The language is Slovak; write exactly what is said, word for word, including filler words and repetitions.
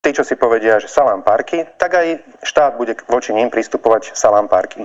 tí, čo si povedia, že salám párky, tak aj štát bude voči ním pristupovať salám párky.